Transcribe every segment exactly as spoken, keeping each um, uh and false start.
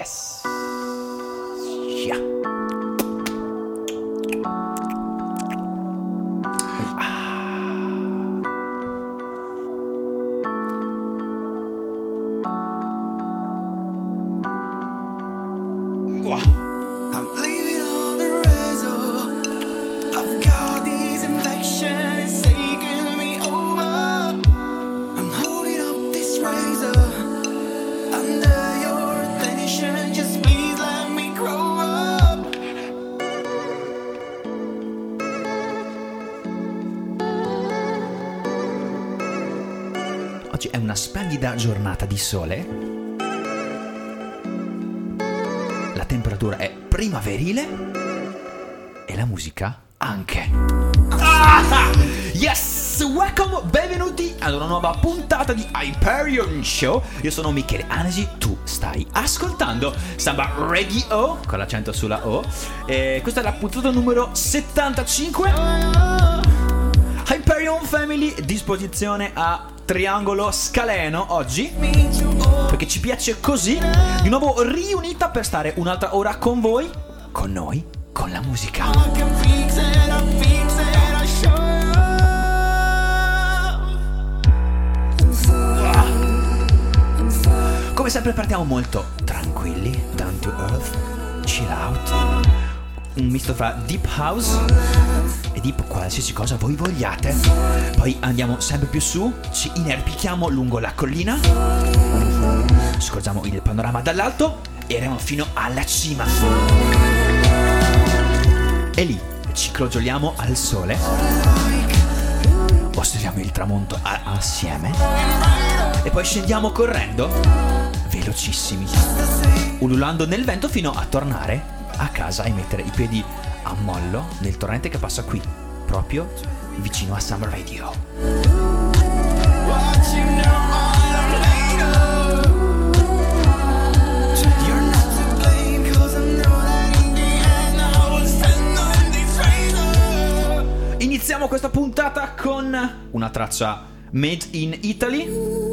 Yes. Yeah. Ah. Wow. È una splendida giornata di sole, la temperatura è primaverile e la musica anche. Ah! Yes, welcome, benvenuti ad una nuova puntata di Hyperion Show. Io sono Michele Anesi, tu stai ascoltando Samba Reggio con l'accento sulla O. E questa è la puntata numero settantacinque. Hyperion Family, disposizione a triangolo scaleno oggi, perché ci piace così, di nuovo riunita per stare un'altra ora con voi, con noi, con la musica. Come sempre partiamo molto tranquilli, down to earth, chill out. Un misto fra deep house e deep qualsiasi cosa voi vogliate. Poi andiamo sempre più su, ci inerpichiamo lungo la collina, scorgiamo il panorama dall'alto e arriviamo fino alla cima. E lì ci crogioliamo al sole, osserviamo il tramonto a- assieme e poi scendiamo correndo, velocissimi, ululando nel vento fino a tornare a casa e mettere i piedi a mollo nel torrente che passa qui, proprio vicino a Samba Reggio. Iniziamo questa puntata con una traccia made in Italy.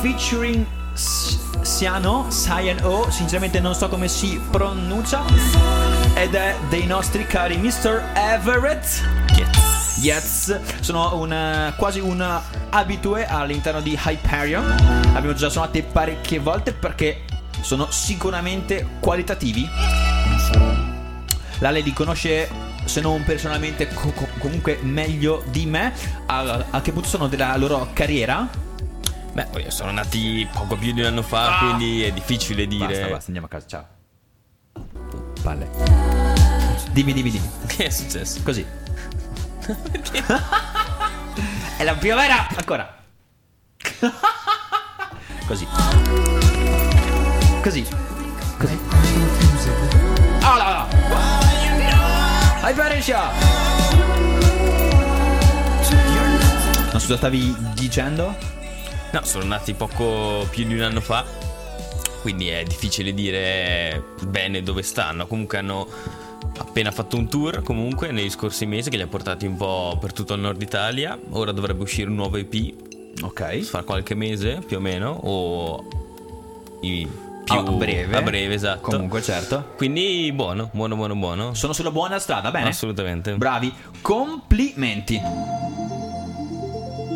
Featuring Siano, Siano, sinceramente non so come si pronuncia, ed è dei nostri cari mister Everett. Yes, yes. Sono un, quasi un habitué all'interno di Hyperion. Abbiamo già suonato parecchie volte perché sono sicuramente qualitativi. Lale li conosce, se non personalmente co- comunque meglio di me. A, a che punto sono della loro carriera? Beh, sono nati poco più di un anno fa, ah! Quindi è difficile dire. Basta, basta, andiamo a casa, ciao. Palle. Dimmi, dimmi, dimmi. Che è successo? Così. È la primavera, ancora. Così. Così. Così. Ah, là, là. Hyperion! Non so cosa stavi dicendo? No, sono nati poco più di un anno fa, quindi è difficile dire bene dove stanno. Comunque hanno appena fatto un tour, comunque, negli scorsi mesi, che li ha portati un po' per tutto il nord Italia. Ora dovrebbe uscire un nuovo E P, ok, fra qualche mese più o meno, o i... più a breve, a breve, esatto. Comunque, certo. Quindi buono, buono, buono, buono. Sono sulla buona strada, bene? Assolutamente. Bravi, complimenti.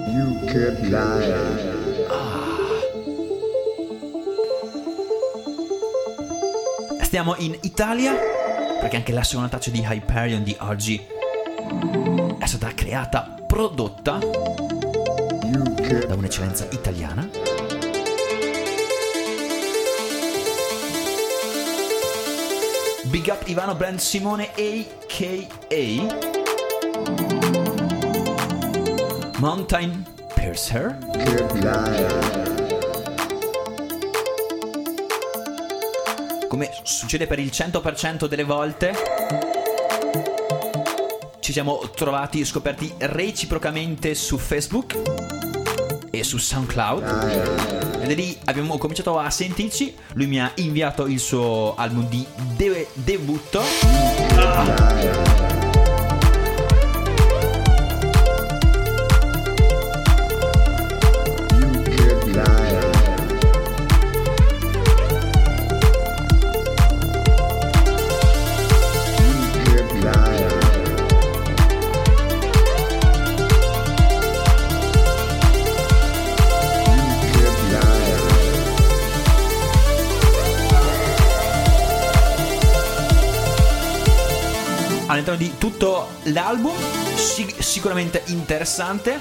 You can lie. Stiamo in Italia perché anche la seconda traccia di Hyperion di oggi è stata creata, prodotta da un'eccellenza italiana. Big up Ivano brand Simone a k a. Mountain Piercer. come succede per il cento per cento delle volte, ci siamo trovati scoperti reciprocamente su Facebook e su SoundCloud, e da lì abbiamo cominciato a sentirci. Lui mi ha inviato il suo album di de- debutto ah. All'interno di tutto l'album, sic- sicuramente interessante,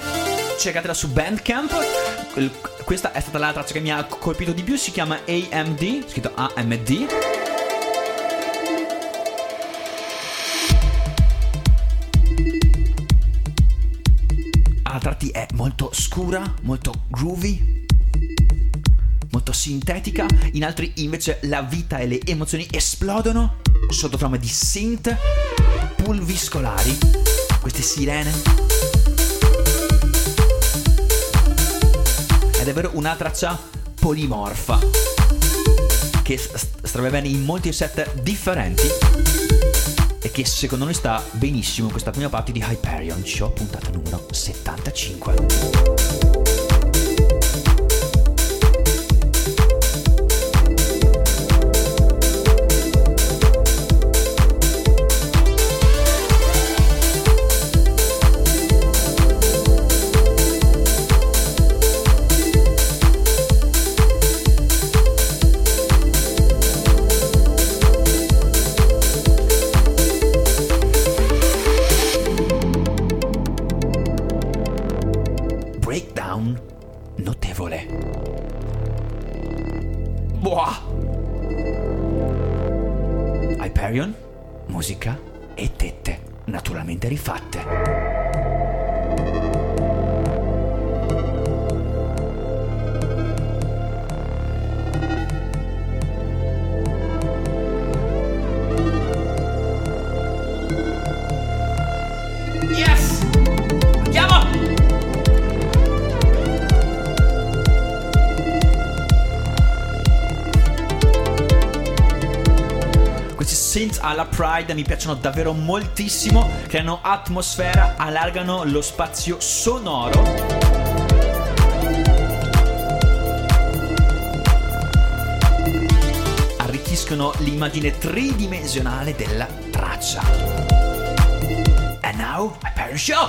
cercatela su Bandcamp. Questa è stata la traccia che mi ha colpito di più, si chiama A M D, scritto A M D. A tratti è molto scura, molto groovy, molto sintetica, in altri invece la vita e le emozioni esplodono sotto forma di synth pulviscolari, queste sirene. È davvero una traccia polimorfa che starebbe bene in molti set differenti e che secondo noi sta benissimo in questa prima parte di Hyperion Show, puntata numero settantacinque. Musica e tette naturalmente rifatte. Alla Pride mi piacciono davvero moltissimo, creano atmosfera, allargano lo spazio sonoro. Arricchiscono l'immagine tridimensionale della traccia. And now, my parents show!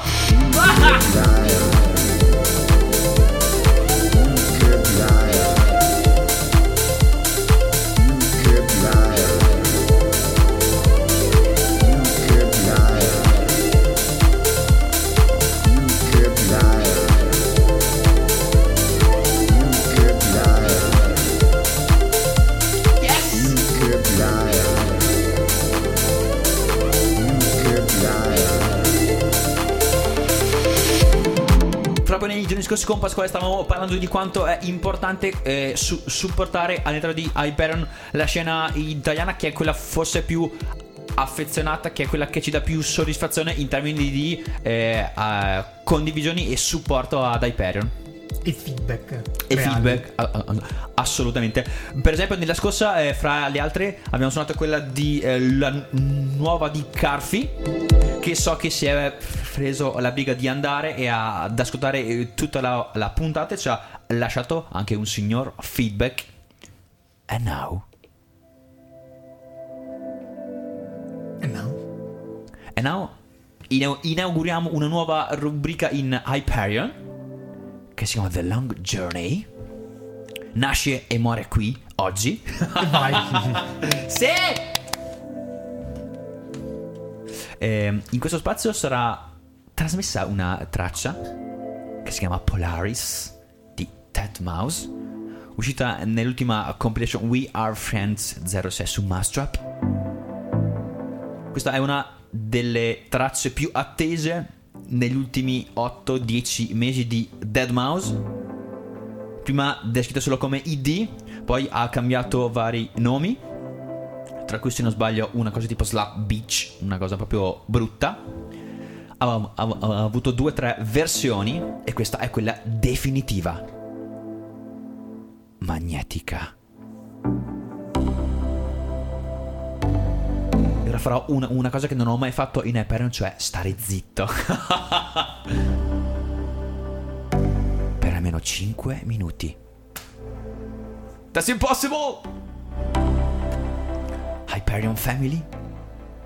Nei giorni scorsi con Pasquale stavamo parlando di quanto è importante eh, su- supportare all'interno di Hyperion la scena italiana, che è quella forse più affezionata, che è quella che ci dà più soddisfazione in termini di eh, uh, condivisioni e supporto ad Hyperion e feedback e reale. feedback assolutamente. Per esempio nella scorsa eh, fra le altre abbiamo suonato quella di eh, la nuova di Carfi, che so che si è preso la briga di andare e a, ad ascoltare tutta la, la puntata, e ci ha lasciato anche un signor feedback. And now And now And now ina- inauguriamo una nuova rubrica in Hyperion che si chiama The Long Journey. Nasce e muore qui, oggi. Vai. Sì! Eh, in questo spazio sarà trasmessa una traccia che si chiama Polaris di Deadmau five, uscita nell'ultima compilation We Are Friends zero sei su mau five trap. Questa è una delle tracce più attese negli ultimi otto dieci mesi di Deadmau five. Prima descritta solo come I D, poi ha cambiato vari nomi, tra cui se non sbaglio una cosa tipo Slap Beach, una cosa proprio brutta. Ha, ha, ha avuto due o tre versioni e questa è quella definitiva, magnetica. E ora farò una, una cosa che non ho mai fatto in Hyperion, cioè stare zitto per almeno cinque minuti. That's impossible! Hyperion Family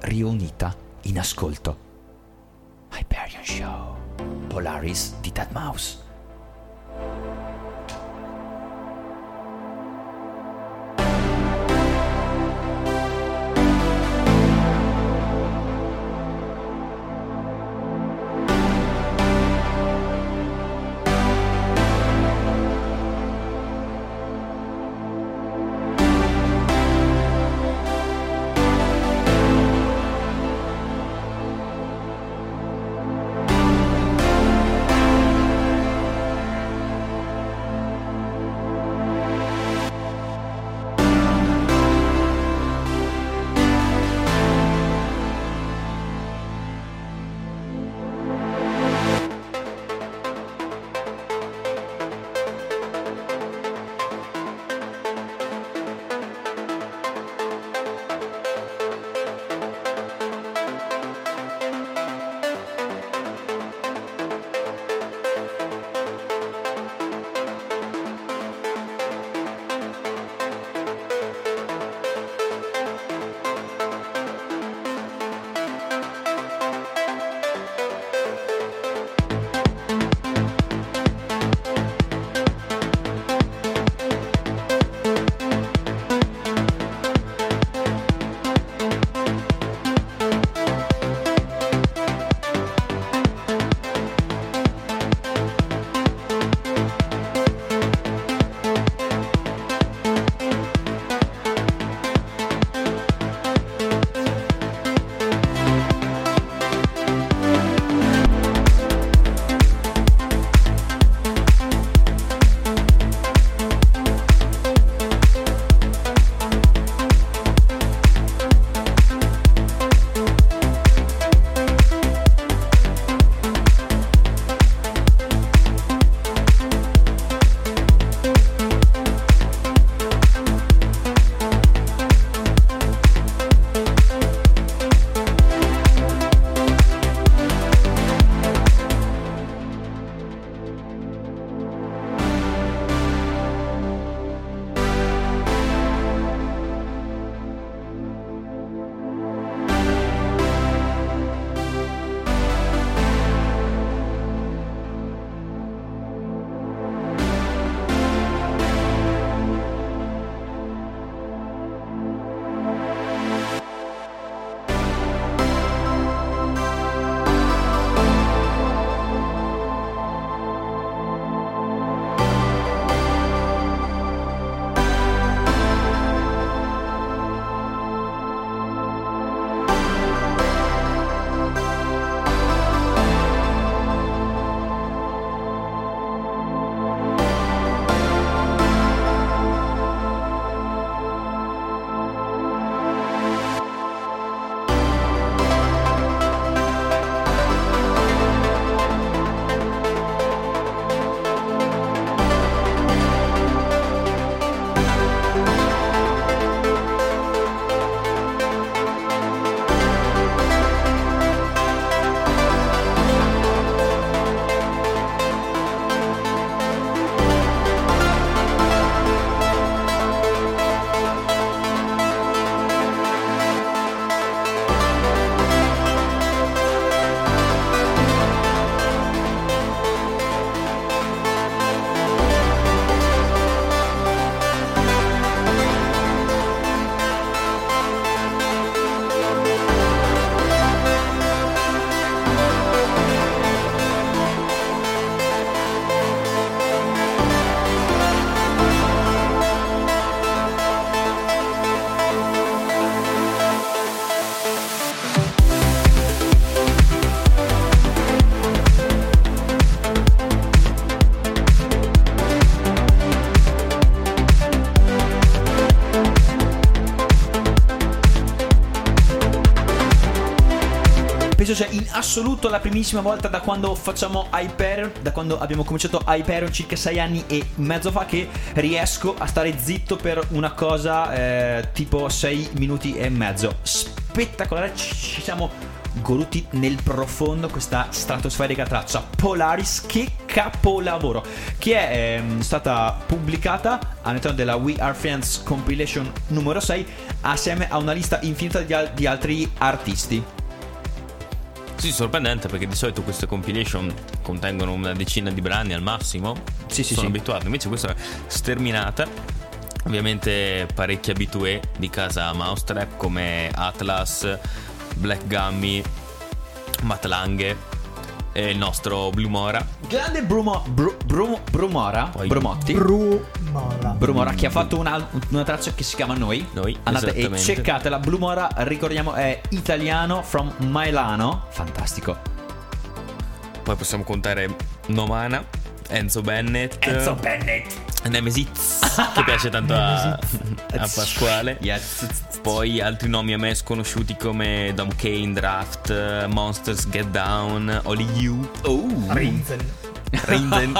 riunita in ascolto. Hyperion Show. Polaris di Deadmau five. senso, cioè, in assoluto la primissima volta da quando facciamo Hyperion, da quando abbiamo cominciato Hyperion circa sei anni e mezzo fa, che riesco a stare zitto per una cosa eh, tipo sei minuti e mezzo. Spettacolare, ci siamo goduti nel profondo questa stratosferica traccia Polaris, che capolavoro, che è ehm, stata pubblicata all'interno della We Are Friends compilation numero sei, assieme a una lista infinita di, al- di altri artisti. Sì, sorprendente, perché di solito queste compilation contengono una decina di brani al massimo. Sì, sì, sono sì. abituato, invece questa è sterminata. Ovviamente parecchi abitué di casa mau five trap come Atlas, Black Gummy, Matt Lange e il nostro Blumora. Grande Brumo, Bru, Bru, Brumora Poi, Brumotti Brumora Brumora che ha fatto una, una traccia che si chiama Noi. Noi, andate e cercatela. Blumora, ricordiamo, è italiano, from Milano. Fantastico. Poi possiamo contare Nomana, Enzo Bennet Enzo Bennet Nemesis, che piace tanto a, a Pasquale. Yes. Poi altri nomi a me sconosciuti come Dom Kane, Draft, Monsters Get Down, Oli You, oh, Rinzen, Rinzen.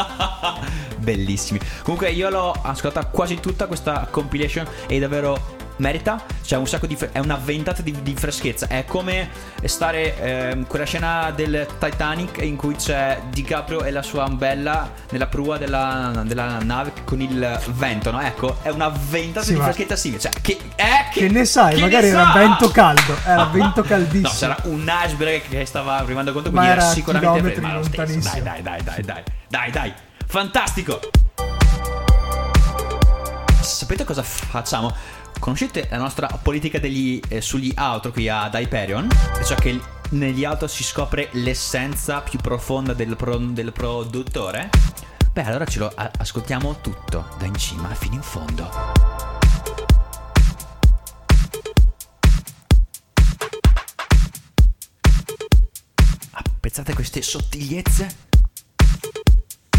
Bellissimi. Comunque io l'ho ascoltata quasi tutta questa compilation e davvero merita, cioè un sacco di fre- è una ventata di, di freschezza. È come stare ehm, quella scena del Titanic in cui c'è DiCaprio e la sua umbella nella prua della, della nave con il vento, no? Ecco, è una ventata sì, di freschezza simile, cioè che è che, che ne sai, che magari ne era sa? vento caldo, era vento caldissimo. No, c'era un iceberg che stava arrivando conto, quindi ma era, era sicuramente freddo, ma lo stesso. Dai, dai, dai, dai, dai. Dai, dai. Fantastico. Sapete cosa facciamo? Conoscete la nostra politica degli, eh, sugli outro qui ad Hyperion? E cioè che negli outro si scopre l'essenza più profonda del, pro, del produttore? Beh, allora ce lo a- ascoltiamo tutto, da in cima fino in fondo. Apprezzate queste sottigliezze?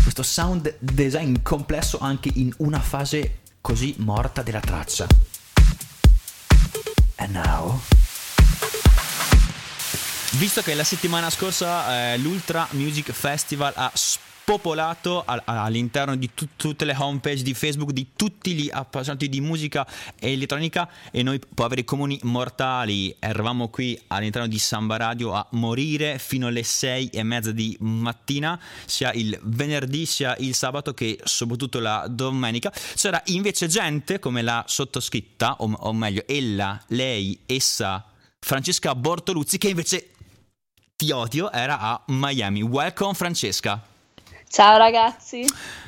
Questo sound design complesso anche in una fase così morta della traccia. And now, visto che la settimana scorsa eh, l'Ultra Music Festival ha spopolato al, all'interno di tut, tutte le homepage di Facebook di tutti gli appassionati di musica elettronica, e noi poveri comuni mortali eravamo qui all'interno di Samba Radio a morire fino alle sei e mezza di mattina, sia il venerdì sia il sabato che soprattutto la domenica. C'era invece gente come la sottoscritta, o, o meglio ella, lei, essa, Francesca Bortoluzzi, che invece, ti odio, era a Miami. Welcome Francesca. Ciao ragazzi.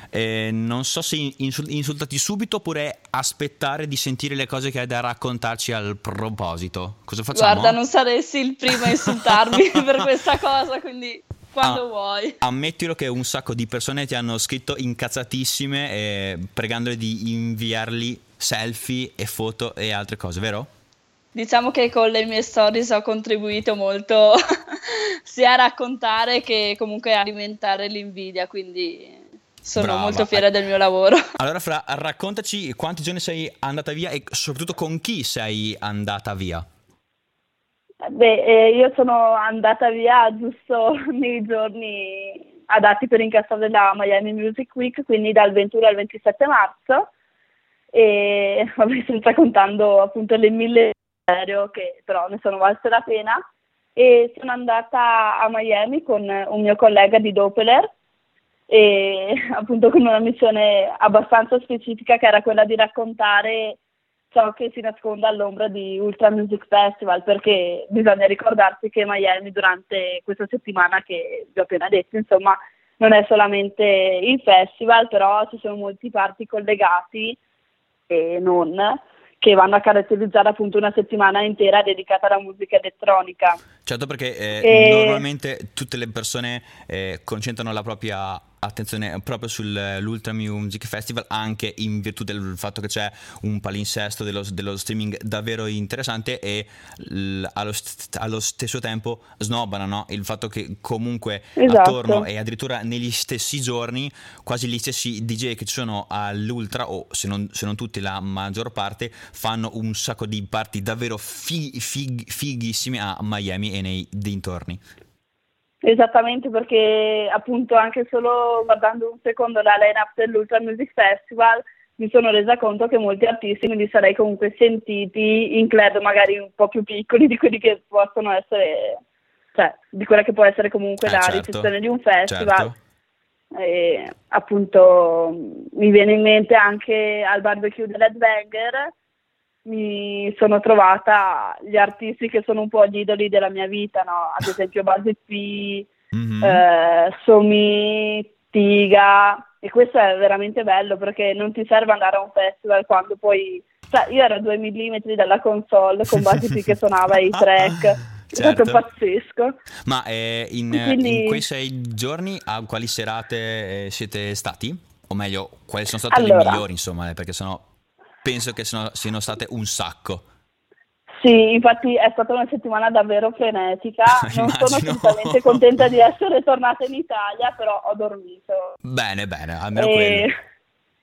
Eh, non so se insultati subito oppure aspettare di sentire le cose che hai da raccontarci al proposito. Cosa facciamo? Guarda, non saresti il primo a insultarmi per questa cosa, quindi quando ah, vuoi. Ammettilo che un sacco di persone ti hanno scritto incazzatissime eh, pregandole di inviarli selfie e foto e altre cose, vero? Diciamo che con le mie stories ho contribuito molto sia a raccontare che comunque a alimentare l'invidia, quindi sono Brava. molto fiera del mio lavoro. Allora Fra, raccontaci quanti giorni sei andata via e soprattutto con chi sei andata via? Beh, eh, io sono andata via giusto nei giorni adatti per incassare della Miami Music Week, quindi dal ventuno al ventisette marzo, e vabbè, senza contando appunto le mille che però ne sono valse la pena, e sono andata a Miami con un mio collega di Doppler e appunto con una missione abbastanza specifica, che era quella di raccontare ciò che si nasconde all'ombra di Ultra Music Festival, perché bisogna ricordarsi che Miami durante questa settimana che vi ho appena detto, insomma, non è solamente il festival, però ci sono molti parti collegati e non, che vanno a caratterizzare appunto una settimana intera dedicata alla musica elettronica. Certo, perché eh, e... normalmente tutte le persone eh, concentrano la propria attenzione proprio sull'Ultra Music Festival, anche in virtù del fatto che c'è un palinsesto dello, dello streaming davvero interessante e l, allo, st- allo stesso tempo snobbano, no? Il fatto che comunque esatto. attorno e addirittura negli stessi giorni quasi gli stessi D J che ci sono all'Ultra, o se non, se non tutti la maggior parte, fanno un sacco di party davvero fig- fig- fighissimi a Miami e nei dintorni. Esattamente, perché appunto anche solo guardando un secondo la line-up dell'Ultra Music Festival mi sono resa conto che molti artisti mi sarei comunque sentiti in club magari un po' più piccoli di quelli che possono essere, cioè di quella che può essere comunque eh, la certo, ricezione di un festival. Certo. E appunto mi viene in mente anche al barbecue dell'Headbanger mi sono trovata gli artisti che sono un po' gli idoli della mia vita, no? Ad esempio Base P, mm-hmm. eh, Somi, Tiga, e questo è veramente bello perché non ti serve andare a un festival quando poi, cioè io ero a due millimetri dalla console con Base P che suonava i track. Certo. È stato pazzesco. Ma eh, in, Quindi... in quei sei giorni a quali serate siete stati? O meglio, quali sono state allora... le migliori, insomma, perché sennò penso che sono, siano state un sacco. Sì, infatti è stata una settimana davvero frenetica. Non sono assolutamente contenta di essere tornata in Italia, però ho dormito. Bene, bene, almeno e...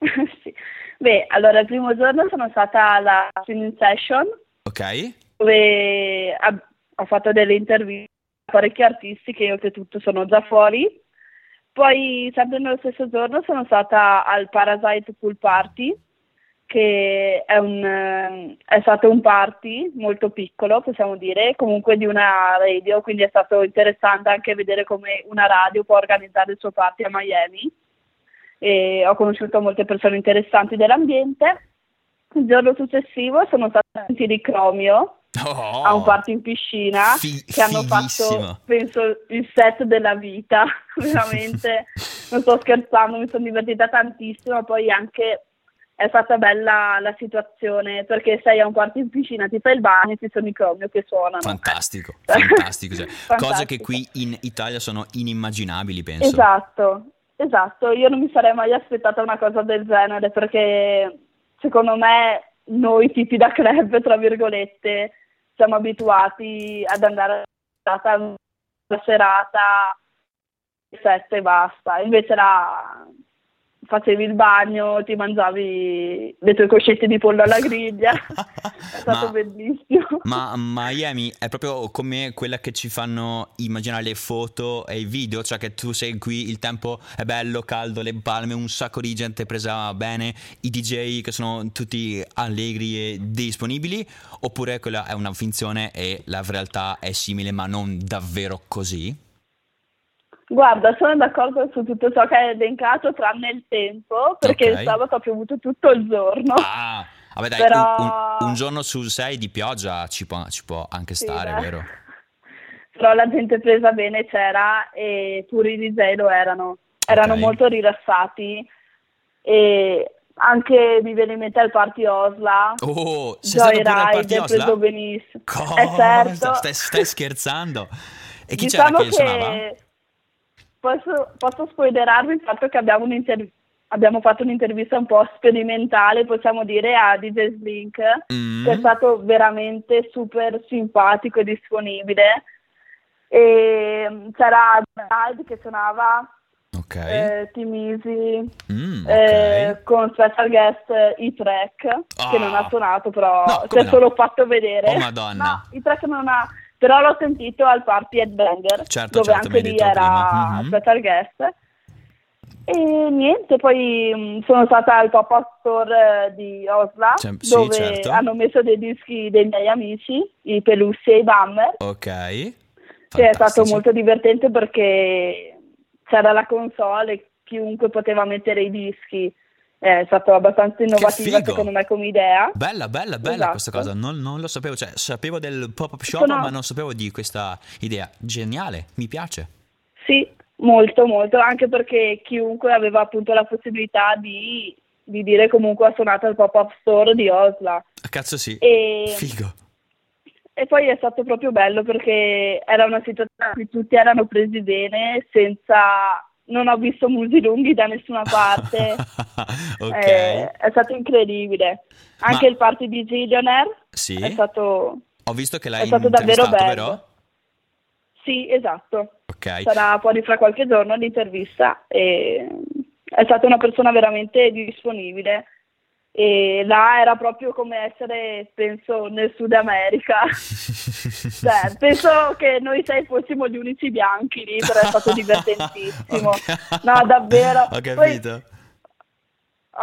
quello. Sì. Beh, allora il primo giorno sono stata alla Swing Session. Ok. Dove ho fatto delle interviste a parecchi artisti che oltretutto sono già fuori. Poi, sempre nello stesso giorno, sono stata al Parasite Pool Party, che è un è stato un party molto piccolo, possiamo dire, comunque di una radio, quindi è stato interessante anche vedere come una radio può organizzare il suo party a Miami. E ho conosciuto molte persone interessanti dell'ambiente. Il giorno successivo sono stata di Chromio oh, a un party in piscina fi- che hanno fatto, penso, il set della vita, veramente, non sto scherzando, mi sono divertita tantissimo, poi anche... È stata bella la situazione perché sei a un quarto in piscina, ti fai il bagno e ci sono i Chromio che suonano. Fantastico, fantastico, cioè, fantastico. Cose che qui in Italia sono inimmaginabili, penso. Esatto, esatto. Io non mi sarei mai aspettata una cosa del genere perché secondo me noi tipi da club, tra virgolette, siamo abituati ad andare alla serata, festa e basta. Invece la... facevi il bagno, ti mangiavi le tue coscette di pollo alla griglia, è stato ma, bellissimo. Ma Miami è proprio come quella che ci fanno immaginare le foto e i video, cioè che tu sei qui, il tempo è bello, caldo, le palme, un sacco di gente presa bene, i D J che sono tutti allegri e disponibili, oppure quella è una finzione e la realtà è simile ma non davvero così? Guarda, sono d'accordo su tutto ciò che hai elencato, tranne il tempo, perché okay. Il sabato ha piovuto tutto il giorno. Ah, vabbè dai, però... un, un, un giorno su sei di pioggia ci può, ci può anche stare, sì, vero? Però la gente presa bene c'era e pure i D J lo erano, erano okay. molto rilassati e anche mi viene in mente al party OWSLA. Oh, sei Joy stato pure al party OWSLA? È preso benissimo. Cosa? Eh, certo. Stai, stai scherzando? E chi diciamo c'era che, che... suonava? Posso, posso spoilerarvi il fatto che abbiamo, abbiamo fatto un'intervista un po' sperimentale, possiamo dire, a D J Snake, mm. che è stato veramente super simpatico e disponibile. E c'era Bride che suonava, okay. eh, Timisi, mm, okay. eh, con special guest A-Trak, oh. che non ha suonato, però no, c'è no? solo fatto vedere. Oh madonna! No, A-Trak non ha... Però l'ho sentito al party Headbanger, certo, dove certo, anche lì era mm-hmm. special guest. E niente, poi mh, sono stata al pop-up store di OWSLA, C'è, dove sì, certo. hanno messo dei dischi dei miei amici, i Pelussi e i Bummer. Ok, che è stato molto divertente perché c'era la console e chiunque poteva mettere i dischi. È stato abbastanza innovativa secondo me come idea. Bella, bella, bella esatto. questa cosa, non, non lo sapevo, cioè sapevo del pop-up shop Sono... ma non sapevo di questa idea, geniale, mi piace. Sì, molto molto, anche perché chiunque aveva appunto la possibilità di, di dire comunque ha suonato al pop-up store di OWSLA. Cazzo sì, e... figo. E poi è stato proprio bello perché era una situazione in cui tutti erano presi bene senza... non ho visto musi lunghi da nessuna parte. Okay. eh, è stato incredibile. Anche Ma... il party di Gillionaire sì. è stato Ho visto che l'hai è stato davvero bello. Però? Sì, esatto. Okay. Sarà fuori fra qualche giorno l'intervista e è stata una persona veramente disponibile. E là era proprio come essere, penso, nel Sud America. Cioè, penso che noi sei fossimo gli unici bianchi lì, però è stato divertentissimo. Okay. No, davvero. Ho capito. Poi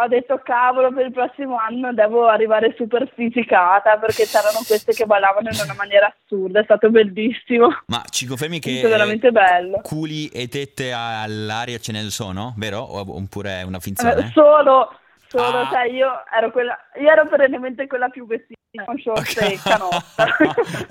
ho detto, cavolo, per il prossimo anno devo arrivare super fisicata, perché c'erano queste che ballavano in una maniera assurda. È stato bellissimo. Ma ci confermi che veramente bello. Culi e tette all'aria ce ne sono, vero? Oppure è una finzione? Solo... Solo, ah. cioè io ero quella, io ero perennemente quella più vestita con short okay. e canotta.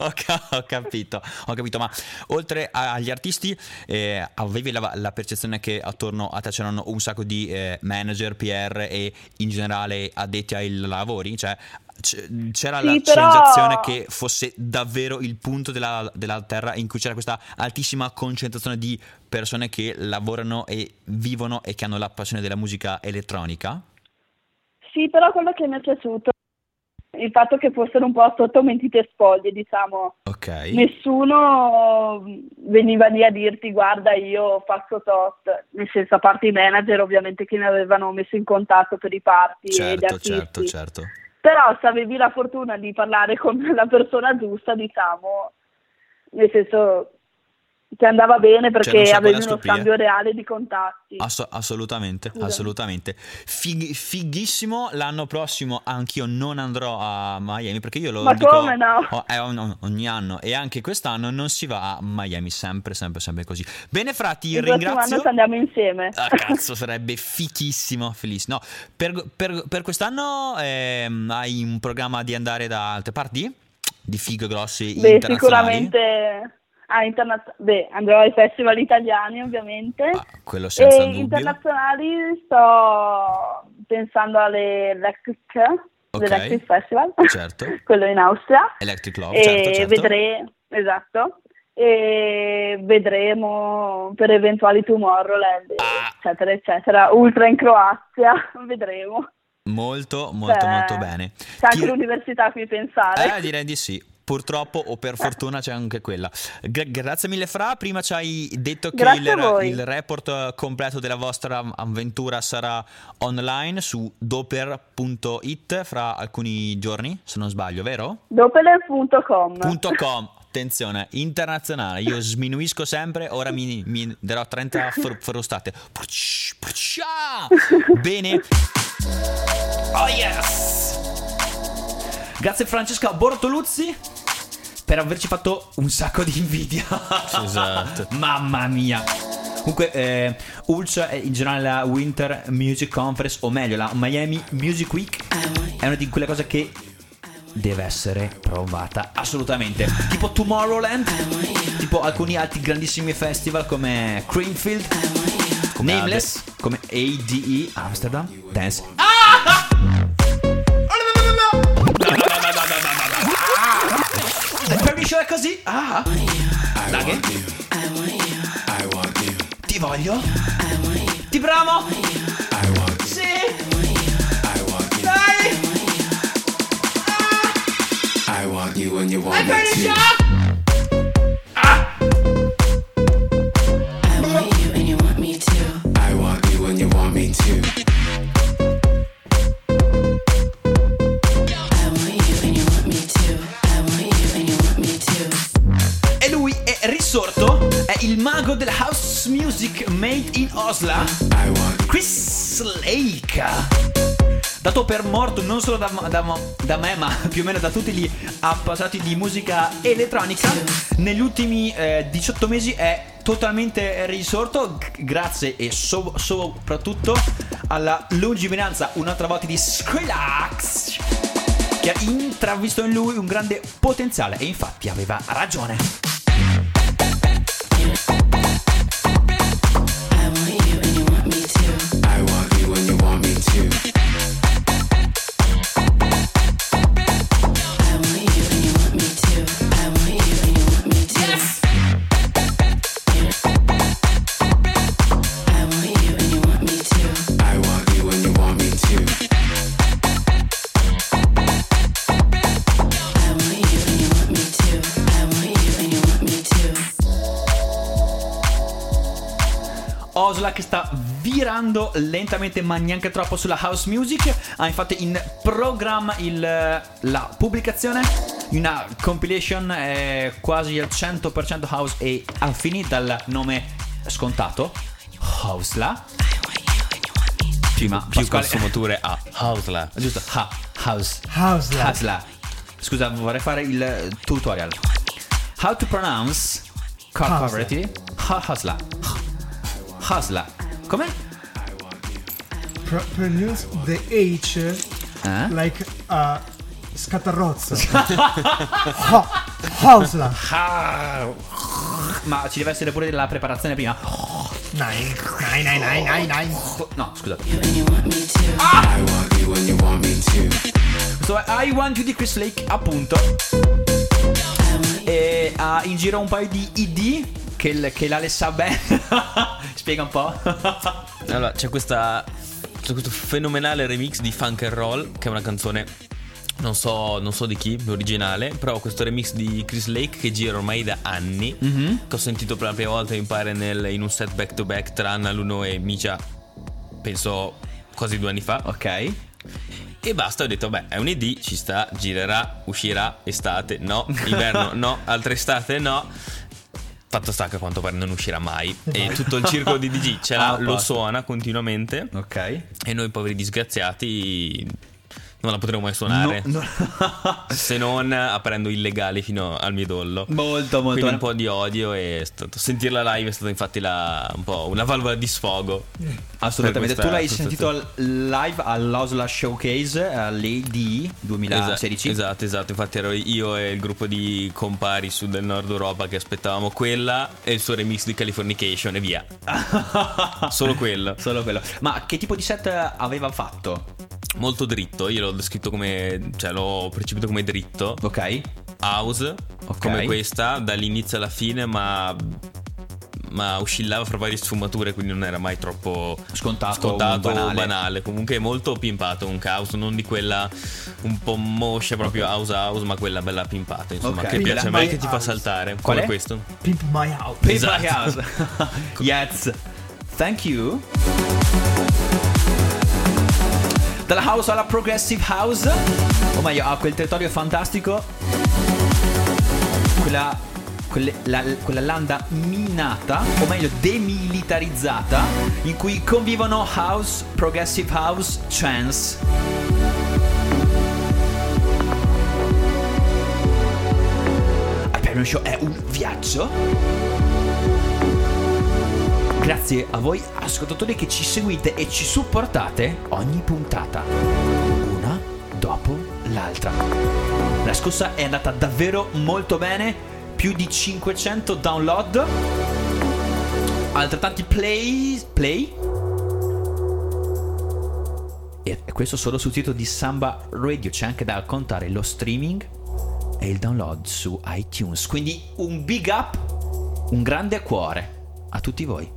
ho, ho capito, ho capito. Ma oltre agli artisti, eh, avevi la, la percezione che attorno a te c'erano un sacco di eh, manager, P R e in generale addetti ai lavori? Cioè c- c'era sì, la però... sensazione che fosse davvero il punto della, della terra in cui c'era questa altissima concentrazione di persone che lavorano e vivono e che hanno la passione della musica elettronica? Sì, però quello che mi è piaciuto è il fatto che fossero un po' sotto mentite spoglie, diciamo. Okay. Nessuno veniva lì a dirti, guarda, io faccio tot, nel senso, a parte i manager, ovviamente, che mi avevano messo in contatto per i party certo, e gli artisti. Certo, certo. Però se avevi la fortuna di parlare con la persona giusta, diciamo, nel senso... Ti andava bene perché cioè avevi uno scambio reale di contatti. Ass- assolutamente, sì. assolutamente. Fig- fighissimo, l'anno prossimo anch'io non andrò a Miami perché io lo Ma dico come no? oh, eh, oh, ogni anno e anche quest'anno non si va a Miami, sempre, sempre, sempre così. Bene fra, ti Il ringrazio. Il prossimo anno ci andiamo insieme. Ah, cazzo, sarebbe fichissimo, felice. No, per, per, per quest'anno eh, hai un programma di andare da altre parti? Di figo grossi Beh, internazionali? Sicuramente... Ah, internaz- beh, andrò ai festival italiani ovviamente ah, quello senza e dubbio. Internazionali sto pensando all'Electric okay. l'Electric Festival certo. quello in Austria Electric Love, e certo, certo. vedremo esatto e vedremo per eventuali Tomorrowland ah. eccetera eccetera Ultra in Croazia vedremo molto molto cioè, molto bene c'è anche Chi... l'università a cui pensare eh, direi di sì. Purtroppo o per fortuna c'è anche quella. Gra- grazie mille Fra, prima ci hai detto che il, ra- il report completo della vostra avventura sarà online su doper punto it fra alcuni giorni, se non sbaglio, vero? doper punto com Attenzione, internazionale, io sminuisco sempre, ora mi, mi darò trenta fr- frustate. Bene. Oh yes! Grazie Francesca Bortoluzzi per averci fatto un sacco di invidia. Esatto. Mamma mia. Comunque eh, U L C A è in generale la Winter Music Conference, o meglio la Miami Music Week, è una di quelle cose che deve essere provata assolutamente. Tipo Tomorrowland, tipo alcuni altri grandissimi festival come Creamfield, come Nameless, come A D E Amsterdam Dance. Ah! È così. Ah. Da che? Ti voglio. Ti bramo. Sì. Dai. Hyperion Show. Ah. Risorto è il mago del house music made in OWSLA, Chris Lake, dato per morto non solo da, da, da me ma più o meno da tutti gli appassionati di musica elettronica. Negli ultimi eh, diciotto mesi è totalmente risorto grazie e so- soprattutto alla lungimiranza un'altra volta di Skrillex, che ha intravisto in lui un grande potenziale e infatti aveva ragione. O W S L A che sta virando lentamente ma neanche troppo sulla house music. Ha infatti in programma il, la pubblicazione di una compilation eh, quasi al cento per cento house e affini, dal nome scontato O W S L A, prima più, più consumature a O W S L A, giusto? Ha, house, O W S L A. O W S L A. Scusa, vorrei fare il tutorial. How to pronounce corporately O W S L A. O W S L A. Come? Pro- pronounce the H eh? like a scatarrozza. O W S L A. Ma ci deve essere pure la preparazione prima. Nine, nine, nine, nine, nine, nine. No, scusate. Ah! So, I want you di Chris Lake, appunto. E ha in giro un paio di I D che, che l'Ale sa bene. Spiega un po'. Allora, c'è questa, c'è questo fenomenale remix di Funk and Roll, che è una canzone non so, non so di chi, l'originale, però questo remix di Chris Lake che gira ormai da anni, mm-hmm. che ho sentito per la prima volta mi pare nel, in un set back to back tra Anna Luno e Micia, penso quasi due anni fa. Ok. E basta, ho detto, beh, è un I D, ci sta, girerà, uscirà, estate, no, inverno, no, altra estate, no. Fatto sta che a quanto pare non uscirà mai. E tutto il circolo di D G ce l'ha, ah, lo suona continuamente. Ok. E noi poveri disgraziati non la potremo mai suonare, no, no. se non aprendo illegali fino al midollo. Molto molto. Quindi un po' di odio, e stato, sentirla live è stata infatti la, un po' una valvola di sfogo. Assolutamente. Tu l'hai sentito live all'O W S L A Showcase all'A D duemilasedici. Esatto, esatto. Infatti ero io e il gruppo di compari sud del nord Europa che aspettavamo quella e il suo remix di Californication e via. Solo quello. Solo quello. Ma che tipo di set aveva fatto? Molto dritto, io l'ho descritto come, cioè l'ho percepito come dritto. Ok. House, okay. Come questa, dall'inizio alla fine, ma ma oscillava fra varie sfumature, quindi non era mai troppo scontato, scontato o banale. banale. Comunque molto pimpato, un house, non di quella un po' moscia proprio, okay. house house, ma quella bella pimpata, insomma, okay. che Pimp piace a me, che ti fa saltare. Qual come è? Questo. Pimp my house. Pimp esatto. my house. Yes. Thank you. Dalla house alla progressive house, o meglio a quel territorio fantastico, quella, quelle, la, quella landa minata, o meglio demilitarizzata, in cui convivono house, progressive house, trance. Hyperion Show è un viaggio. Grazie a voi ascoltatori che ci seguite e ci supportate ogni puntata, una dopo l'altra. La scorsa è andata davvero molto bene, più di cinquecento download, altrettanti play, play. E questo solo sul sito di Samba Radio, c'è anche da contare lo streaming e il download su iTunes. Quindi un big up, un grande cuore a tutti voi.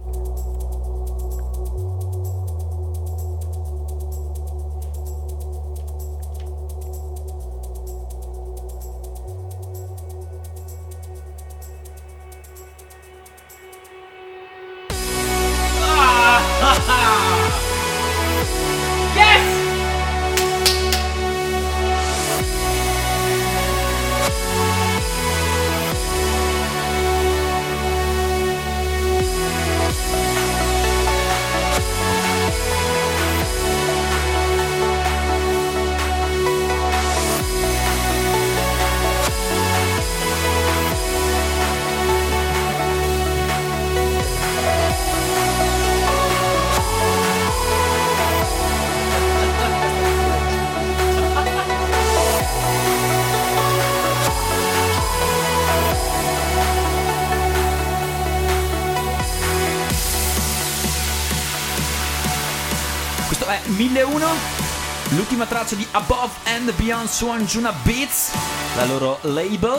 L'ultima traccia di Above and Beyond Swan Juna Beats, la loro label,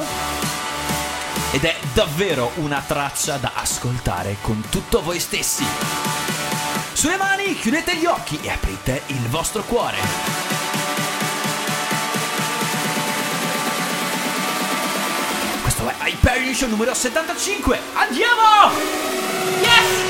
ed è davvero una traccia da ascoltare con tutto voi stessi. Sulle mani, chiudete gli occhi e aprite il vostro cuore. Questo è Hyperion Show numero settantacinque. Andiamo! Yes!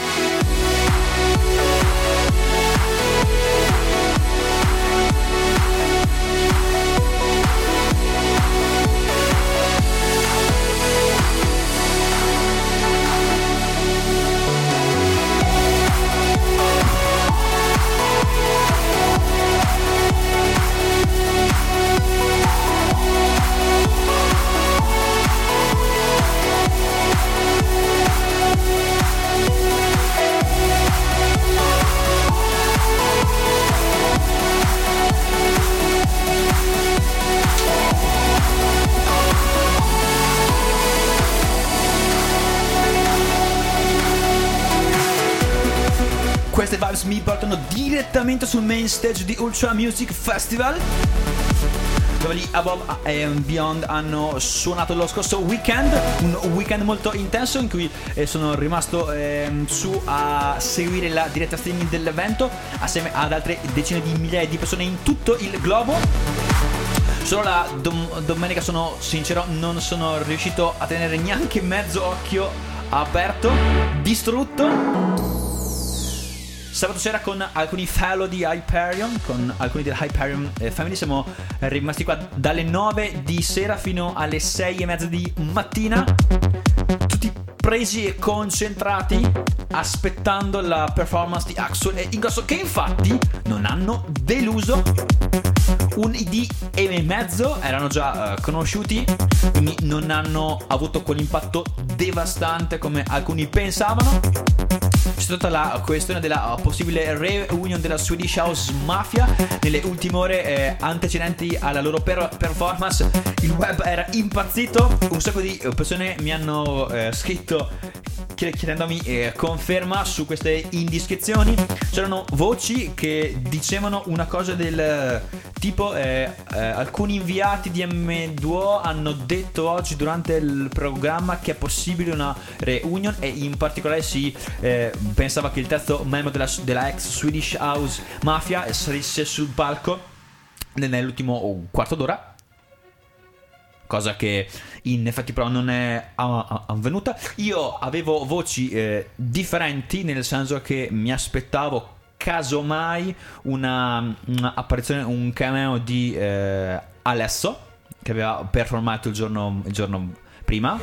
Mi portano direttamente sul main stage di Ultra Music Festival, dove gli Above and Beyond hanno suonato lo scorso weekend, un weekend molto intenso in cui sono rimasto eh, su a seguire la diretta streaming dell'evento assieme ad altre decine di migliaia di persone in tutto il globo. Solo la dom- domenica sono sincero, non sono riuscito a tenere neanche mezzo occhio aperto, distrutto. Sabato sera con alcuni fellow di Hyperion, con alcuni della Hyperion Family, siamo rimasti qua dalle nove di sera fino alle sei e mezza di mattina, tutti presi e concentrati, aspettando la performance di Axwell e Ingrosso, che infatti non hanno deluso. Un I D e mezzo erano già uh, conosciuti, quindi non hanno avuto quell'impatto devastante come alcuni pensavano. C'è stata la questione della possibile reunion della Swedish House Mafia. Nelle ultime ore eh, antecedenti alla loro per- performance, il web era impazzito. Un sacco di persone mi hanno eh, scritto chiedendomi eh, conferma su queste indiscrezioni. C'erano voci che dicevano una cosa del tipo eh, eh, alcuni inviati di M due O hanno detto oggi durante il programma che è possibile una reunion, e in particolare si eh, pensava che il terzo membro della, della ex Swedish House Mafia salisse sul palco nell'ultimo quarto d'ora, cosa che in effetti però non è avvenuta. Io avevo voci eh, differenti, nel senso che mi aspettavo casomai una, una apparizione, un cameo di eh, Alesso, che aveva performato il giorno, il giorno prima,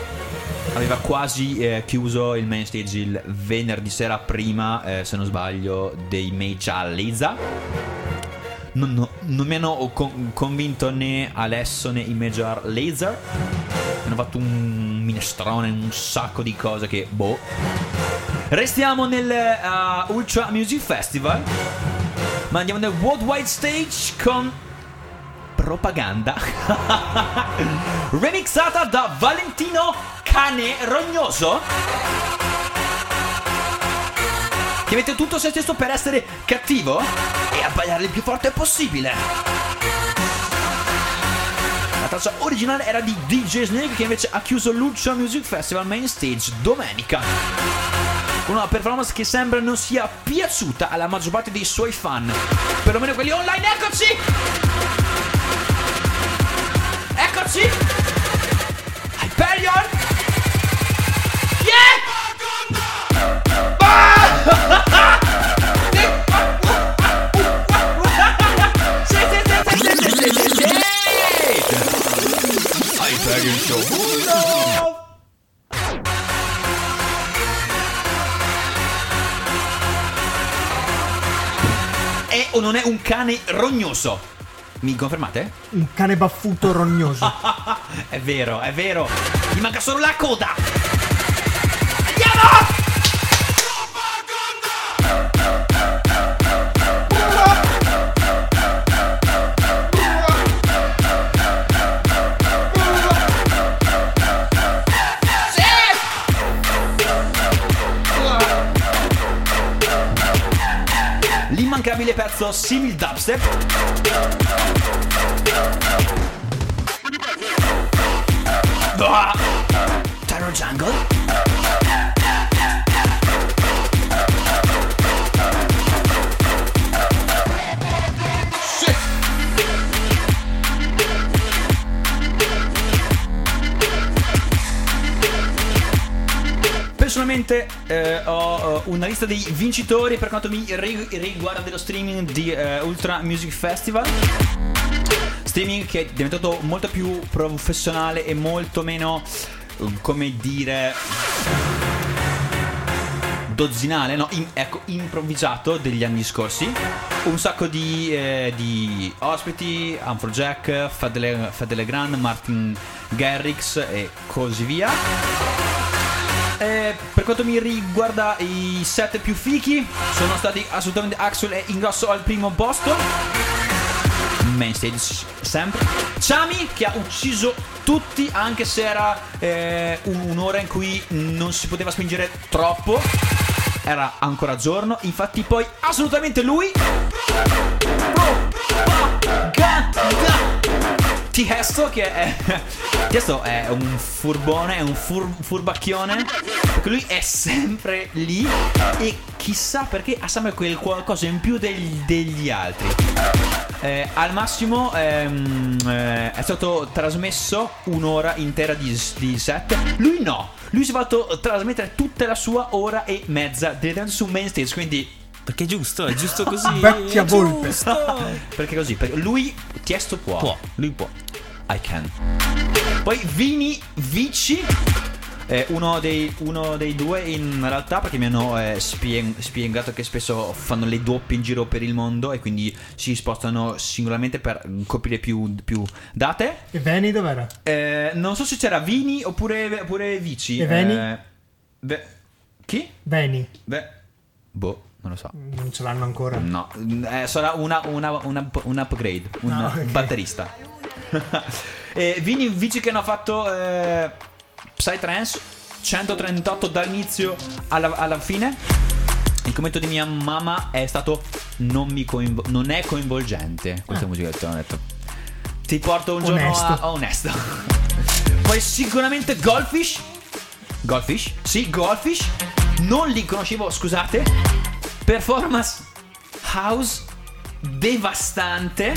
aveva quasi eh, chiuso il main stage il venerdì sera prima, eh, se non sbaglio, dei Major Lazer. Non, non, non mi hanno con, convinto né Alesso né i Major Lazer. Hanno fatto un minestrone, un sacco di cose che boh. Restiamo nel uh, Ultra Music Festival, ma andiamo nel Worldwide Stage con Propaganda remixata da Valentino Cane Rognoso, che mette tutto se stesso per essere cattivo e abbaiare il più forte possibile. La traccia originale era di D J Snake, che invece ha chiuso l'Ultra Music Festival Main Stage domenica, una performance che sembra non sia piaciuta alla maggior parte dei suoi fan, perlomeno quelli online. Eccoci! Eccoci! Hyperion! Yeah! Show. È o non è un cane rognoso? Mi confermate? Un cane baffuto rognoso. È vero, è vero. Gli manca solo la coda. Andiamo! L'immancabile pezzo simil dubstep. Ah! Terror Jungle. Shit. personalmente eh, ho una lista dei vincitori per quanto mi riguarda lo streaming di eh, Ultra Music Festival. Streaming che è diventato molto più professionale e molto meno, come dire, dozzinale, no, in, ecco, improvvisato degli anni scorsi. Un sacco di, eh, di ospiti, Afrojack, Fadele, Fadele Grand, Martin Garrix e così via. E per quanto mi riguarda i set più fichi sono stati assolutamente Axwell e Ingrosso al primo posto, main stage sempre. Chami, che ha ucciso tutti, anche se era eh, un'ora in cui non si poteva spingere troppo, era ancora giorno, infatti poi assolutamente lui, Tiësto, che è Tiësto è un furbone, è un fur, furbacchione, perché lui è sempre lì e chissà perché ha sempre quel qualcosa in più degli, degli altri. Eh, al massimo ehm, eh, è stato trasmesso un'ora intera di, di set, lui no. Lui si è fatto trasmettere tutta la sua ora e mezza direttamente su main stage, quindi perché è giusto, è giusto così. Vecchia volpe. Perché così, perché lui Tiësto può. Può, lui può. I can. Poi Vini Vici, eh, uno dei uno dei due in realtà, perché mi hanno eh, spieg- spiegato che spesso fanno le doppie in giro per il mondo e quindi si spostano singolarmente per coprire più, più date. E Veni dov'era? Eh, non so se c'era Vini oppure, oppure Vici. E Veni? Eh, ve- chi? Veni. Beh, boh. Non lo so. Non ce l'hanno ancora. No, eh, sarà una, una, una, un upgrade. Un no, okay. Batterista. E Vini Vici che hanno fatto eh, Psytrance centotrentotto dall'inizio alla, alla fine. Il commento di mia mamma è stato: Non, mi coinvo- non è coinvolgente questa ah. musica. Ti ho detto, ti porto un giorno onesto. A onesto. Poi sicuramente Goldfish. Goldfish? Sì, Goldfish. Non li conoscevo, scusate. Performance house devastante,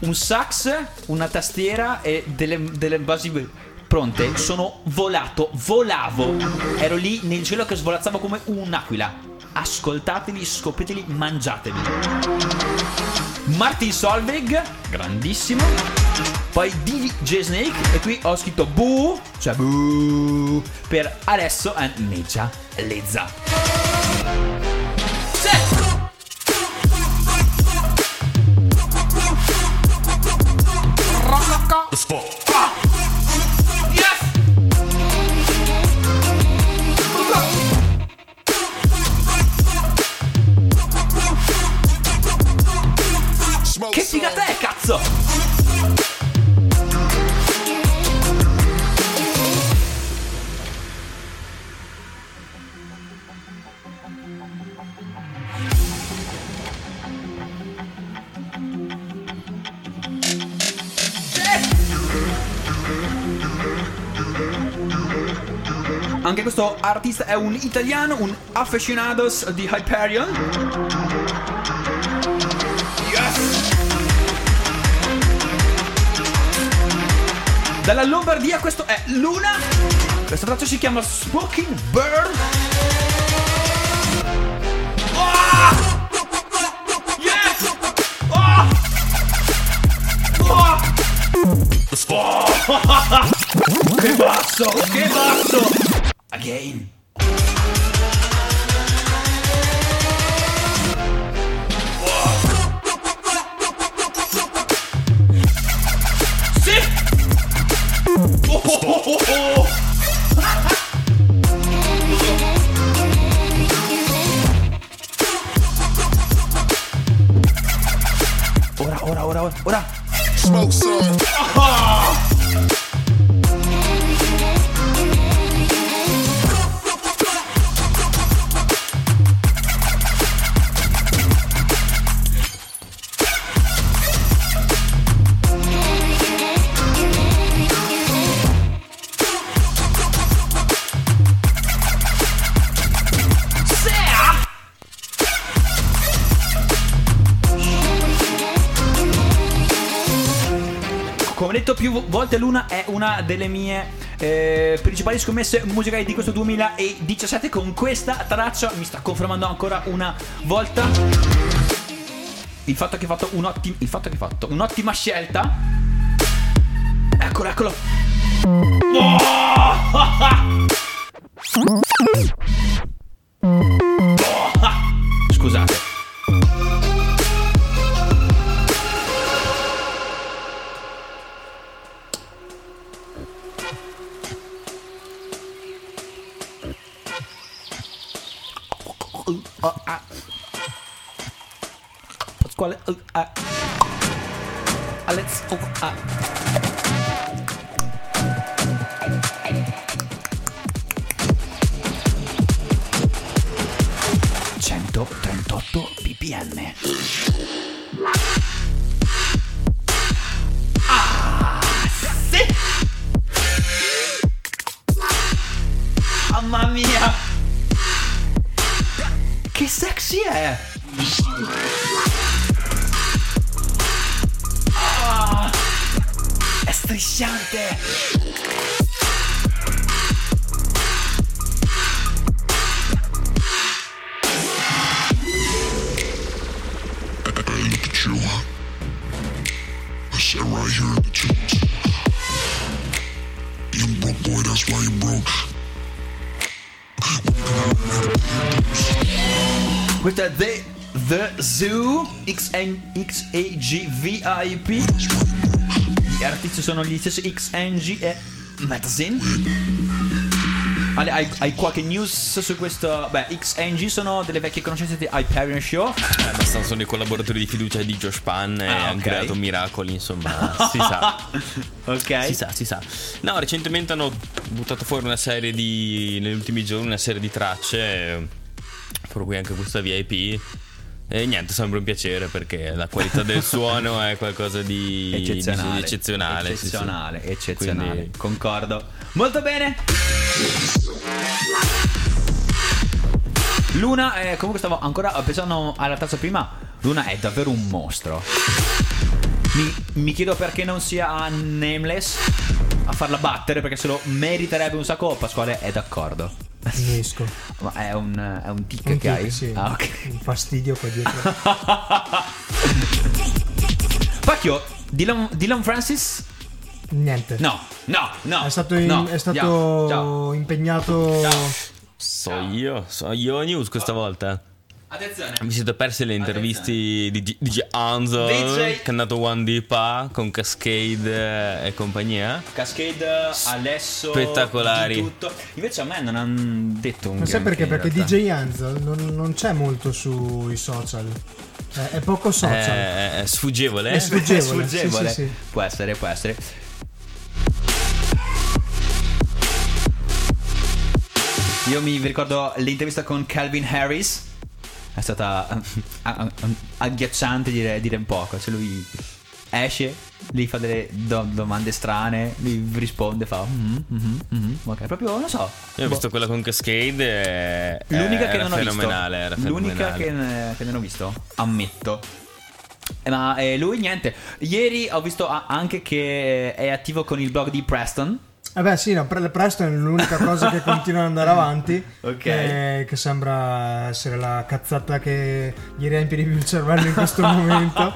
un sax, una tastiera e delle, delle basi pronte. Sono volato, volavo, ero lì nel cielo che svolazzavo come un'aquila. Ascoltateli, scopriteli, mangiateli. Martin Solveig, grandissimo. Poi D J Snake, e qui ho scritto boo, cioè boo, per Alesso and Major Lazer. Yes. Che figata è, cazzo? Anche questo artista è un italiano, un aficionados di Hyperion. Yes! Dalla Lombardia, questo è Luna. Questo braccio si chiama Smoking Bird. Oh! Yes! Oh! Oh! Oh! Che basso, che basso! Again. Oh. Sì. Oh, oh, oh, oh. Ora, ora, ora, ora, ora. Smoke some. Oh. Come detto più volte, Luna è una delle mie eh, principali scommesse musicali di questo duemiladiciassette con questa traccia. Mi sta confermando ancora una volta il fatto che ho fatto un'ottima, il fatto che ho fatto un'ottima scelta. Eccolo, eccolo. Scusate. Pasquale Alex centotrentotto B P M. Ah, sì! Mamma mia! Che sexy è! Ah, è strisciante! Questo è The, The Zoo X N G V I P. Gli artisti sono gli stessi X N G e Magazine. Ale, hai, hai qualche news su questo? Beh, X N G sono delle vecchie conoscenze di Hyperion Show. Eh, sono i collaboratori di fiducia di Josh Pan e ah, okay. hanno creato miracoli, insomma, si sa. Ok. Si sa, si sa. No, recentemente hanno buttato fuori una serie di, negli ultimi giorni, una serie di tracce, per cui anche questa V I P, e niente, sembra un piacere perché la qualità del suono è qualcosa di eccezionale, di eccezionale, eccezionale, sì, sì. eccezionale. Quindi... concordo molto bene. Luna è, comunque stavo ancora pensando alla tazza prima, Luna è davvero un mostro. Mi, mi chiedo perché non sia a Nameless a farla battere, perché se lo meriterebbe un sacco. Pasquale è d'accordo. Riesco. Ma è un, è un tic un che tic, hai? Sì. Ah, ok. Un fastidio qua dietro. Pacchio, Dylan, Dylan Francis? Niente. No, no, no. È stato, in, no. È stato ciao. Ciao. impegnato. Ciao. So ciao. io, so io news questa oh. volta. Attenzione. Mi siete persi le interviste di D J Hanzo, D J che è andato One Deepa con Cascade e compagnia. Cascade, Alesso, spettacolari. Tutto. Invece a me non hanno detto un... Non sai perché? Perché D J Hanzo non, non c'è molto sui social. È, è poco social. È, è sfuggevole. È sfuggevole. È sfuggevole. Sì, sì, sì. Può essere, può essere. Io mi ricordo l'intervista con Calvin Harris. È stata agghiacciante, dire, dire un poco. Cioè lui esce, gli fa delle do- domande strane, lui risponde, fa mm-hmm, mm-hmm, mm-hmm. Ok, proprio non so. Io ho boh. visto quella con Cascade e... l'unica che non ho visto, era l'unica che, che non ho visto, ammetto. Ma eh, lui niente. Ieri ho visto anche che è attivo con il blog di Preston. Eh beh sì, no, Preston è l'unica cosa che continua ad andare avanti. Ok. Eh, che sembra essere la cazzata che gli riempie di più il cervello in questo momento.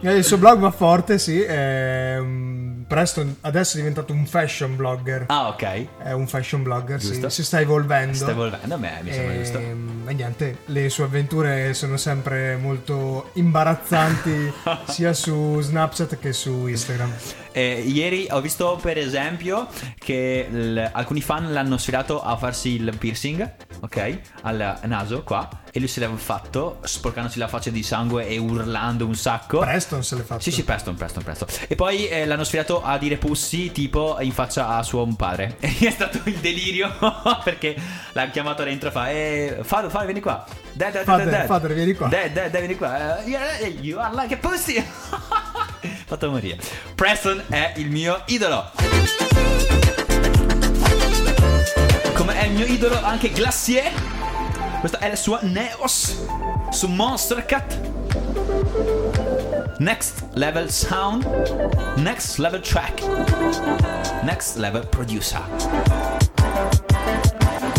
Eh, il suo blog va forte, sì. Eh, Preston adesso è diventato un fashion blogger. Ah, ok. È un fashion blogger, giusto. Sì. Si sta evolvendo. Si sta evolvendo, a me mi sembra eh, giusto. E niente, le sue avventure sono sempre molto imbarazzanti, sia su Snapchat che su Instagram. Eh, ieri ho visto per esempio che l- alcuni fan l'hanno sfidato a farsi il piercing, ok, al naso qua, e lui se l'aveva fatto sporcandosi la faccia di sangue e urlando un sacco. Preston se l'è fatto. Sì sì, Preston, Preston, Preston. E poi eh, l'hanno sfidato a dire pussi tipo in faccia a suo padre. E è stato il delirio perché l'hanno chiamato dentro e fa eh, Fado, Fado, vieni qua. Dad, dad, Father, dad, dad. Father, vieni qua. Dad, dad, dad, vieni qua. Uh, you are like a pussy. Fatto morire. Preston è il mio idolo. Come è il mio idolo anche Glacier. Questa è la sua Neos su Monster Cat. Next Level Sound, Next Level Track, Next Level Producer.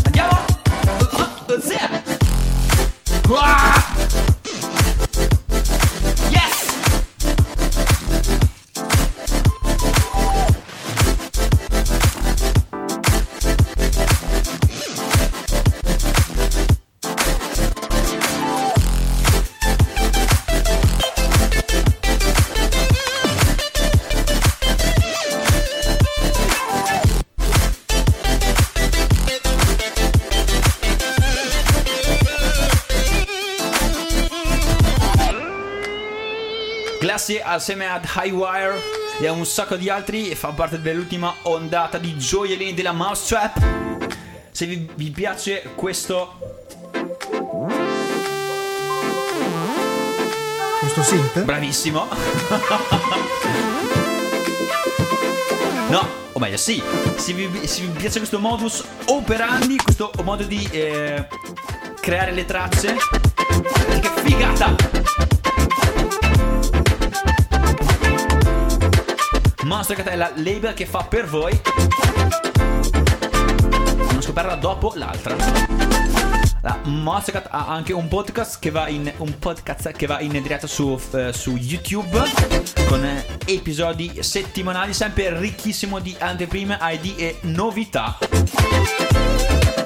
Andiamo! Yes! Assieme ad Highwire e a un sacco di altri, e fa parte dell'ultima ondata di gioiellini della mau five trap. Se vi, vi piace questo questo synth, bravissimo. No, o meglio sì, se vi, se vi piace questo modus operandi, questo modo di eh, creare le tracce, che figata! Monster Cat è la label che fa per voi. Una scoperta dopo l'altra. La Monster Cat ha anche un podcast che va in un podcast che va in diretta su, eh, su YouTube, con eh, episodi settimanali, sempre ricchissimo di anteprime, idee e novità.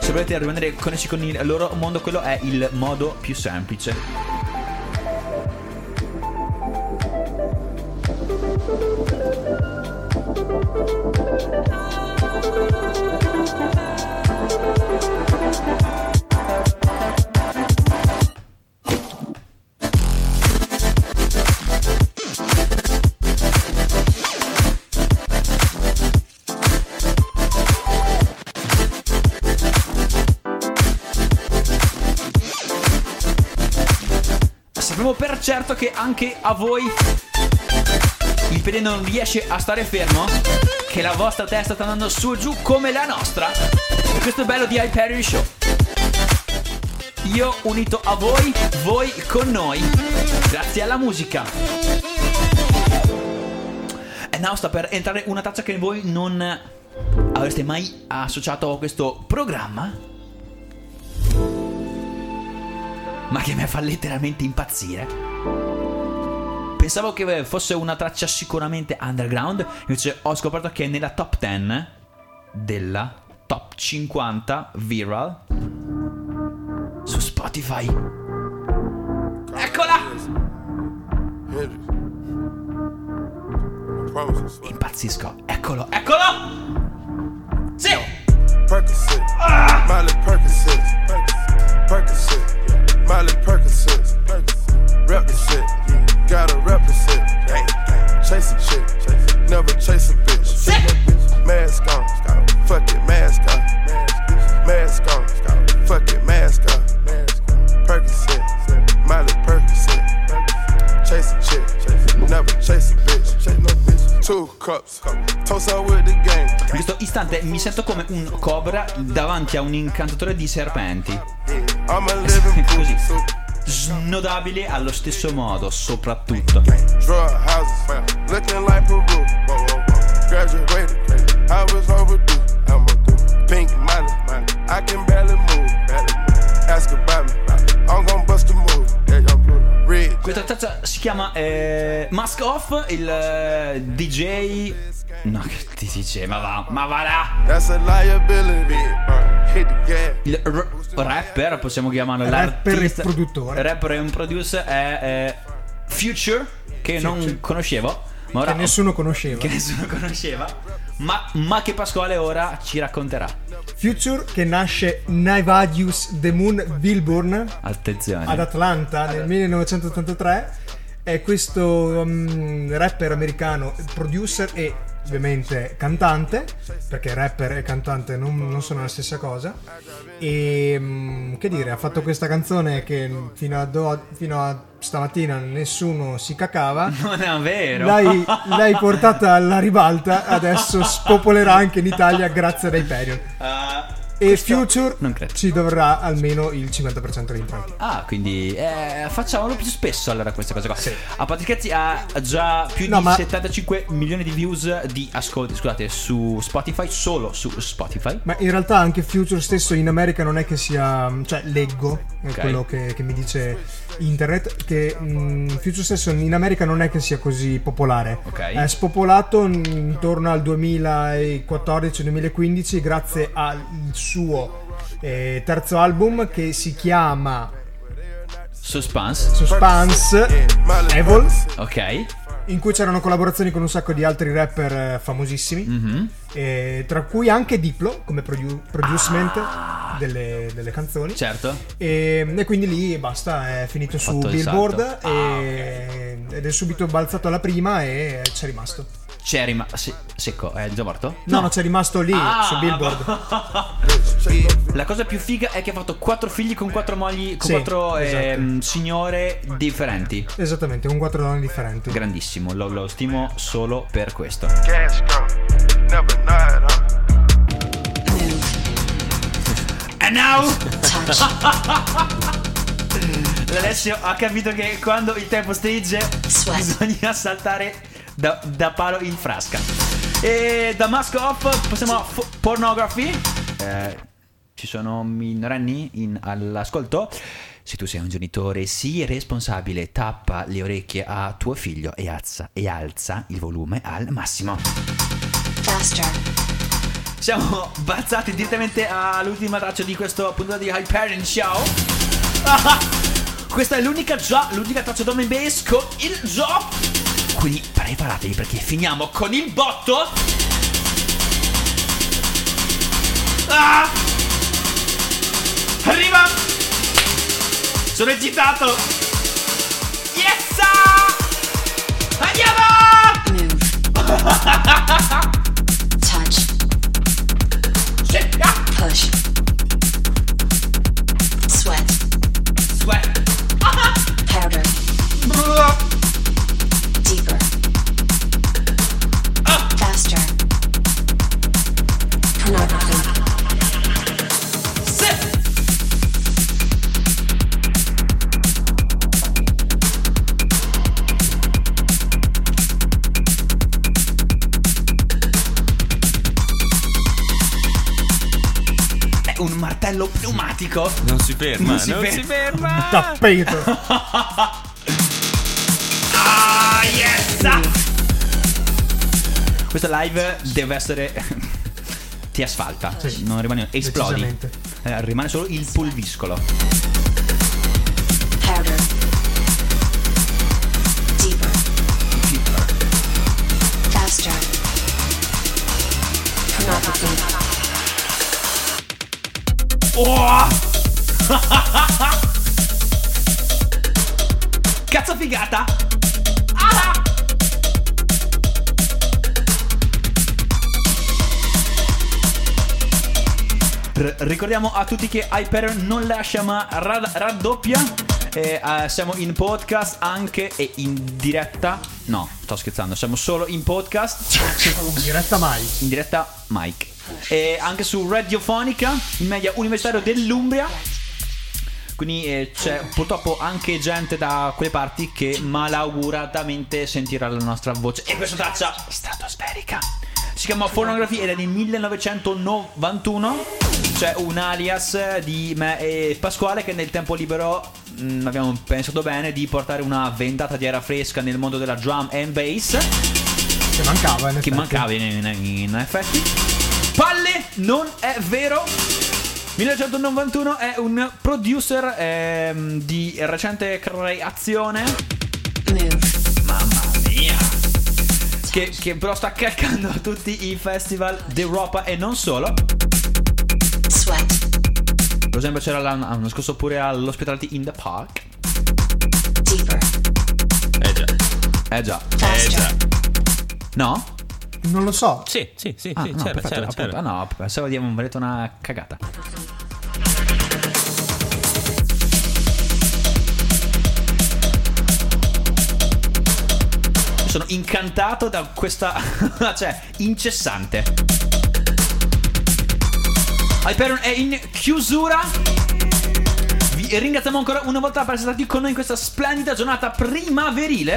Se volete rimanere connessi con il loro mondo, quello è il modo più semplice. Certo che anche a voi il piede non riesce a stare fermo, che la vostra testa sta andando su e giù come la nostra. E questo è bello di Hyperion Show. Io unito a voi, voi con noi, grazie alla musica. E now sta per entrare una traccia che voi non avreste mai associato a questo programma, ma che mi fa letteralmente impazzire. Pensavo che fosse una traccia sicuramente underground, invece ho scoperto che è nella top dieci della top cinquanta viral su Spotify. Eccola! Impazzisco, eccolo, eccolo! Sì! Ah! Gotta represent, gang, gang. Chase a chick, chase a, never chase a bitch. Sick. Mask on, fuck it, mask on, mask on, fuck it, mask on. Percocet, Miley Percocet. Chase a chick, chase a, never chase a bitch. Chase no bitch. Two cups, toast up with the gang. In questo istante mi sento come un cobra davanti a un incantatore di serpenti. I'm a living così. Snodabile allo stesso modo, soprattutto. Questa traccia si chiama eh, Mask Off, il eh, D J. No, che ti dice, ma va, ma va là. Il r- rapper, possiamo chiamarlo rapper e produttore. Rapper e un producer è eh, Future, che Future. non conoscevo, ma ora che nessuno conosceva. Che nessuno conosceva, ma, ma che Pasquale ora ci racconterà. Future che nasce Nivadius The Moon Wilburn, attenzione, ad Atlanta nel allora. millenovecentottantatré. È questo um, rapper americano, producer e ovviamente cantante, perché rapper e cantante non, non sono la stessa cosa. E um, che dire, ha fatto questa canzone che fino a, do, fino a stamattina nessuno si cacava. Non è vero. L'hai, l'hai portata alla ribalta, adesso spopolerà anche in Italia grazie ad Hyperion. Uh, E questo Future non credo ci dovrà almeno il cinquanta per cento dei impronti. Ah, quindi eh, facciamolo più spesso allora questa cosa qua. Sì. A Patricazzi ha già più no, di ma... settantacinque milioni di views di ascolti, scusate, su Spotify, solo su Spotify. Ma in realtà anche Future stesso in America non è che sia, cioè leggo okay. quello che, che mi dice internet, che mh, Future stesso in America non è che sia così popolare. Okay. È spopolato intorno al duemilaquattordici duemilaquindici grazie al suo eh, terzo album che si chiama Suspense Suspense Evil, ok, in cui c'erano collaborazioni con un sacco di altri rapper famosissimi, mm-hmm. eh, tra cui anche Diplo come produ- producement ah. delle, delle canzoni, certo, e, e quindi lì basta, è finito su Billboard e, ah, okay. ed è subito balzato alla prima e c'è rimasto. C'è rimasto secco, è già morto? No, no, no, c'è rimasto lì ah, su Billboard. La cosa più figa è che ha fatto quattro figli con quattro mogli, con sì, quattro esatto. ehm, signore differenti. Esattamente, con quattro donne differenti. Grandissimo, lo, lo stimo solo per questo. And now Alessio ha capito che quando il tempo stringe bisogna saltare Da, da palo in frasca. E da Mask Off passiamo a fo- Pornography. Eh, ci sono minorenni in, all'ascolto. Se tu sei un genitore, sii responsabile, tappa le orecchie a tuo figlio e alza, e alza il volume al massimo. Faster. Siamo balzati direttamente all'ultima traccia di questo puntata di Hyperion Show. Questa è l'unica già, l'unica traccia drum and bass con il drop. Quindi preparatevi perché finiamo con il botto. Ah! Arriva! Sono eccitato! Yes! Andiamo! Move. Touch. Shit. Push. Sweat. Sweat. Powder. Blah. Deeper. Uh. Faster. Pornography. Sit. È un martello pneumatico. Non si ferma, non si, non per... si ferma. Un tappeto. Questa live deve essere ti asfalta, sì, non rimane, esplodi, eh, rimane solo il pulviscolo. Powder. Deeper. Deeper. Faster. Oh! Cazzo figata! Ah! Ricordiamo a tutti che Hyperion non lascia ma rad- raddoppia eh, eh, siamo in podcast anche e in diretta. No, sto scherzando, siamo solo in podcast. In diretta Mike. In diretta Mike. E anche su Radiofonica, il media universitario dell'Umbria. Quindi eh, c'è purtroppo anche gente da quelle parti che malauguratamente sentirà la nostra voce. E questa traccia stratosferica si chiama Pornography ed è del millenovecentonovantuno. C'è un alias di me e Pasquale che nel tempo libero mh, abbiamo pensato bene di portare una ventata di aria fresca nel mondo della drum and bass che mancava in, che mancava in, in, in effetti. Palle, non è vero. millenovecentonovantuno è un producer ehm, di recente creazione. Mamma mia, che, che però sta calcando a tutti i festival d'Europa e non solo. Per esempio c'era l'anno scorso pure all'Hospitality in the Park. Deeper. Eh già. Eh già. Eh già. No? Non lo so. Sì, sì, sì, ah, sì no, c'era, perfetto, c'era, c'era. Ah no, pensavo di aver detto una cagata. Sono incantato da questa cioè incessante Hyperion è in chiusura. Vi ringraziamo ancora una volta per essere stati con noi in questa splendida giornata primaverile.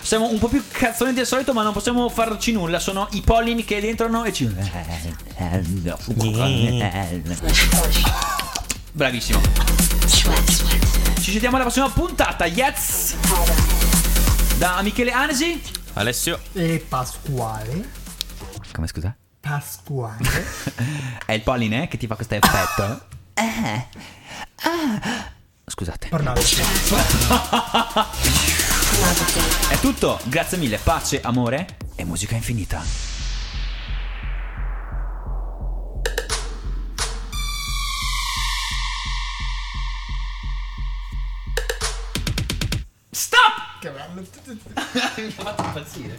Siamo un po' più cazzoni del solito, ma non possiamo farci nulla. Sono i pollini che entrano e ci... Bravissimo. Ci sentiamo alla prossima puntata. Yes! Da Michele Anesi, Alessio e Pasquale. Come scusa? Pasquale. È il polline che ti fa questo effetto. Eh. Ah. Scusate. È tutto, grazie mille, pace, amore e musica infinita. Stop! Che bello! Mi ha fatto impazzire.